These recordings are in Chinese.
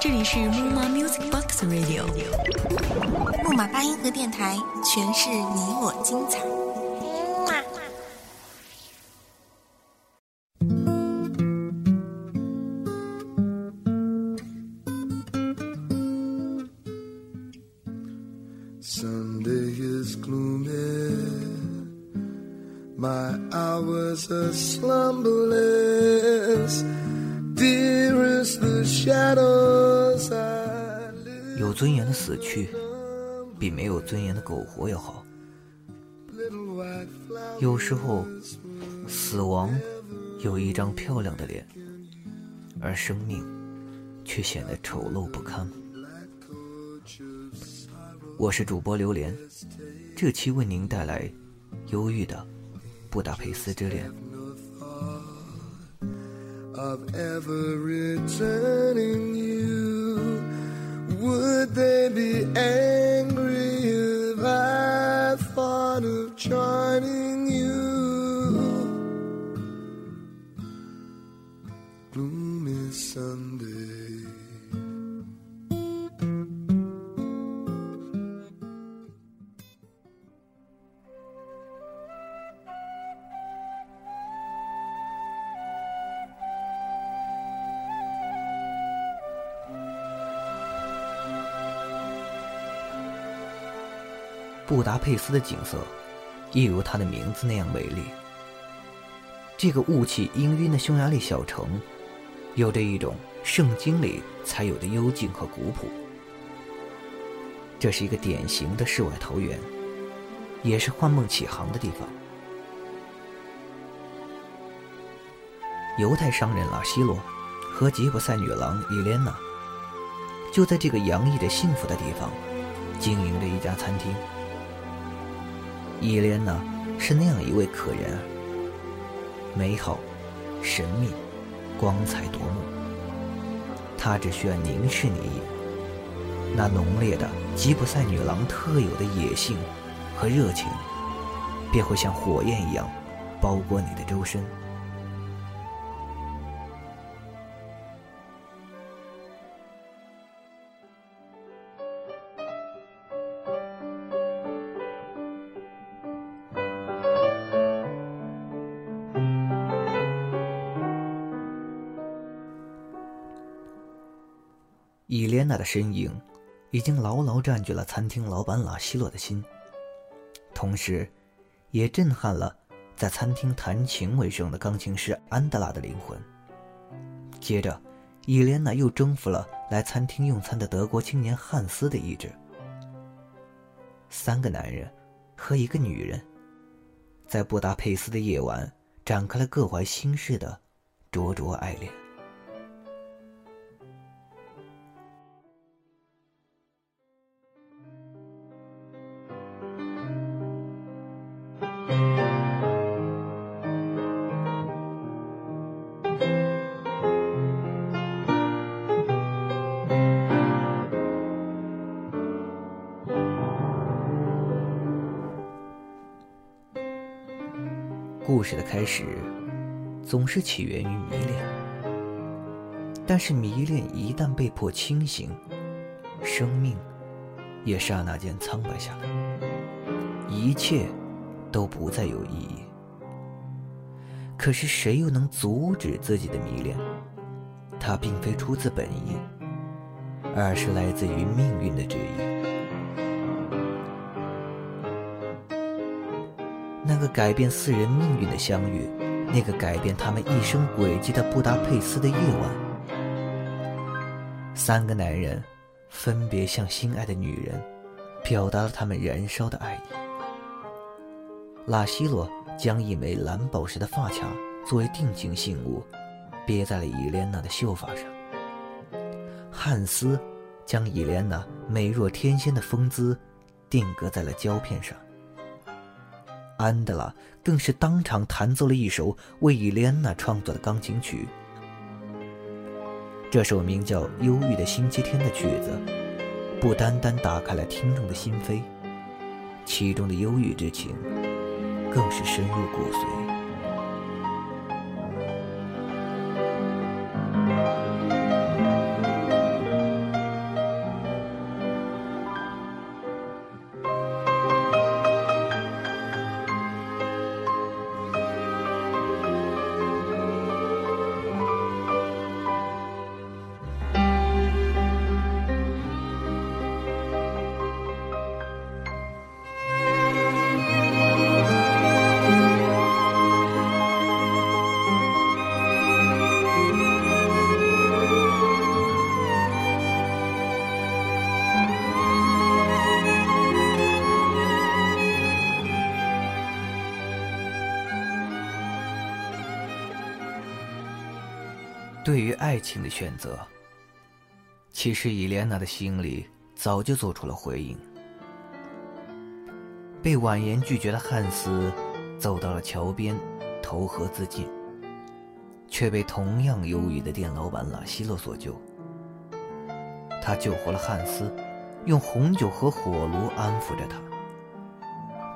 这里是 MUMA Music Box Radio 木马八音盒电台，诠释你我精彩。Sunday is gloomy, my hours are slumberless, dearest the shadows I live. 有尊严的死去，比没有尊严的苟活要好。有时候，死亡有一张漂亮的脸，而生命却显得丑陋不堪。我是主播榴莲，这期为您带来忧郁的布达佩斯之恋。Gloomy Sunday.布达佩斯的景色一如它的名字那样美丽，这个雾气氤氲的匈牙利小城有着一种圣经里才有的幽静和古朴。这是一个典型的世外桃源，也是幻梦起航的地方。犹太商人拉希洛和吉普赛女郎伊莲娜就在这个洋溢着幸福的地方经营着一家餐厅。伊莲娜是那样一位可人儿，美好、神秘、光彩夺目。她只需要凝视你一眼，那浓烈的吉普赛女郎特有的野性和热情，便会像火焰一样包裹你的周身。伊莲娜的身影已经牢牢占据了餐厅老板拉希洛的心，同时也震撼了在餐厅弹琴为生的钢琴师安德拉的灵魂。接着伊莲娜又征服了来餐厅用餐的德国青年汉斯的意志。三个男人和一个女人在布达佩斯的夜晚展开了各怀心事的灼灼爱恋。故事的开始总是起源于迷恋，但是迷恋一旦被迫清醒，生命也刹那间苍白下来，一切都不再有意义。可是谁又能阻止自己的迷恋？它并非出自本意，而是来自于命运的指引。那个改变四人命运的相遇，那个改变他们一生轨迹的布达佩斯的夜晚，三个男人分别向心爱的女人表达了他们燃烧的爱意。拉希洛将一枚蓝宝石的发卡作为定情信物别在了伊莲娜的秀发上，汉斯将伊莲娜美若天仙的风姿定格在了胶片上，安德拉更是当场弹奏了一首为伊莲娜创作的钢琴曲。这首名叫《忧郁的星期天》的曲子，不单单打开了听众的心扉，其中的忧郁之情更是深入骨髓。对于爱情的选择，其实伊莲娜的心里早就做出了回应。被婉言拒绝的汉斯走到了桥边投河自尽，却被同样忧郁的店老板拉希勒所救。他救活了汉斯，用红酒和火炉安抚着他，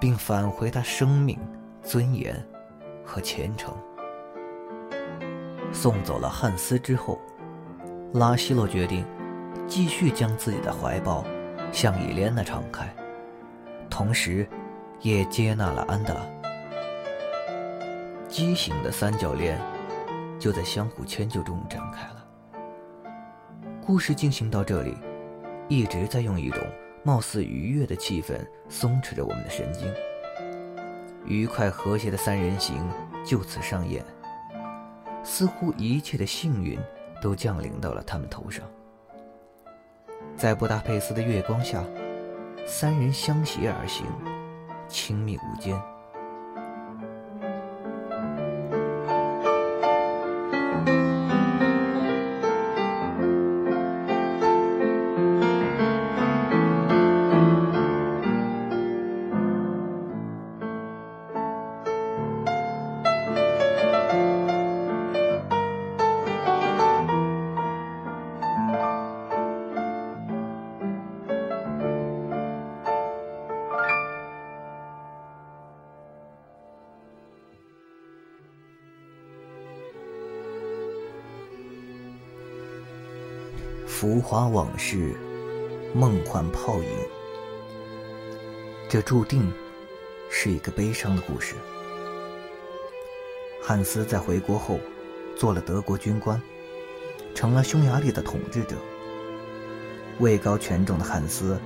并返回他生命、尊严和前程。送走了汉斯之后，拉希洛决定继续将自己的怀抱向伊莲娜敞开，同时也接纳了安德拉。畸形的三角恋就在相互迁就中展开了。故事进行到这里，一直在用一种貌似愉悦的气氛松弛着我们的神经，愉快和谐的三人行就此上演，似乎一切的幸运都降临到了他们头上。在布达佩斯的月光下，三人相携而行，亲密无间。浮华往事，梦幻泡影，这注定是一个悲伤的故事。汉斯在回国后做了德国军官，成了匈牙利的统治者。位高权重的汉斯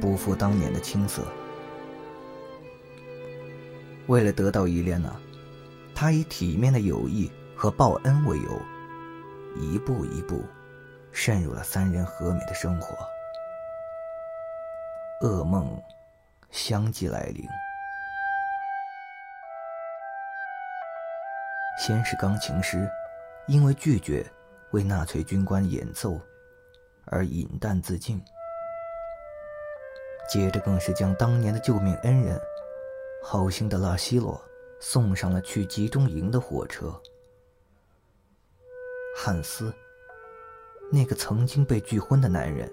不复当年的青涩，为了得到伊莲娜，他以体面的友谊和报恩为由，一步一步渗入了三人和美的生活。噩梦相继来临，先是钢琴师因为拒绝为纳粹军官演奏而饮弹自尽，接着更是将当年的救命恩人好心的拉希洛送上了去集中营的火车。汉斯，那个曾经被拒婚的男人，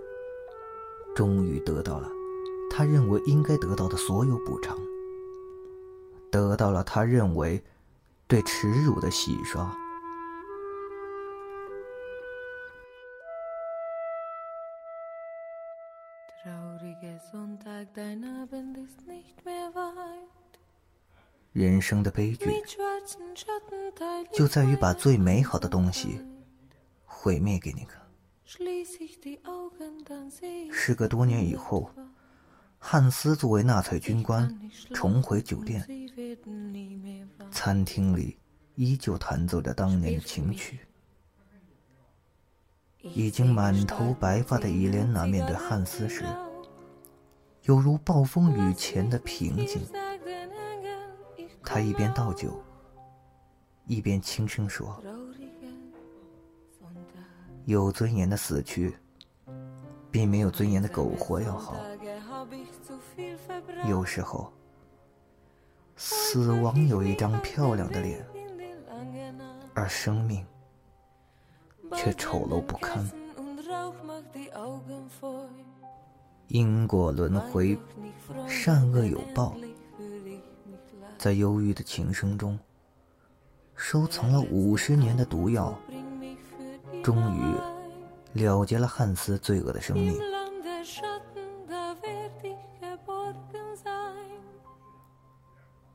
终于得到了他认为应该得到的所有补偿，得到了他认为对耻辱的洗刷。人生的悲剧就在于把最美好的东西毁灭给你看。事隔多年以后，汉斯作为纳粹军官重回酒店，餐厅里依旧弹奏着当年的情曲。已经满头白发的伊莲娜面对汉斯时，犹如暴风雨前的平静。她一边倒酒，一边轻声说，有尊严的死去比没有尊严的苟活要好。有时候死亡有一张漂亮的脸，而生命却丑陋不堪。因果轮回，善恶有报，在忧郁的琴声中收藏了50年的毒药，终于了结了汉斯罪恶的生命。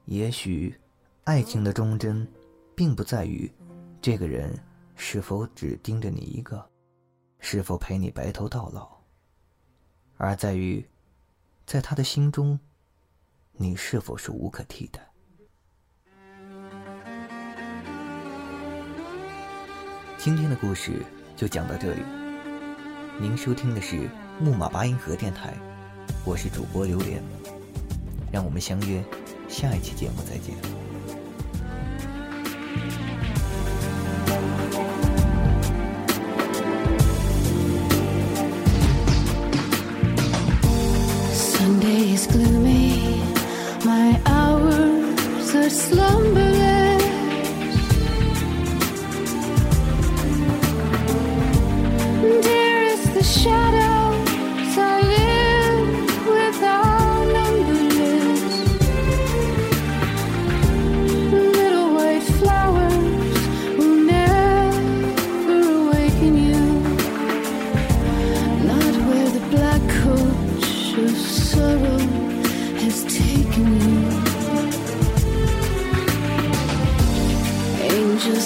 也许爱情的忠贞并不在于这个人是否只盯着你一个，是否陪你白头到老，而在于在他的心中你是否是无可替代。今天的故事就讲到这里，您收听的是木马八音盒电台，我是主播榴莲，让我们相约下一期节目再见。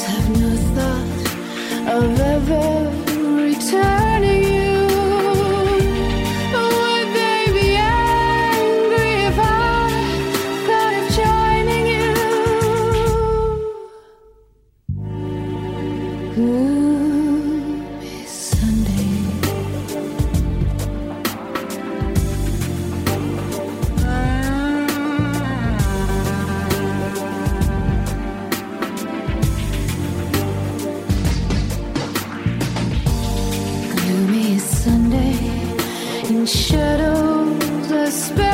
have no thought of ever returning you. Would they be angry if I thought of joining you? Gloomy Sunday, Gloomy Sunday, in shadows I spend.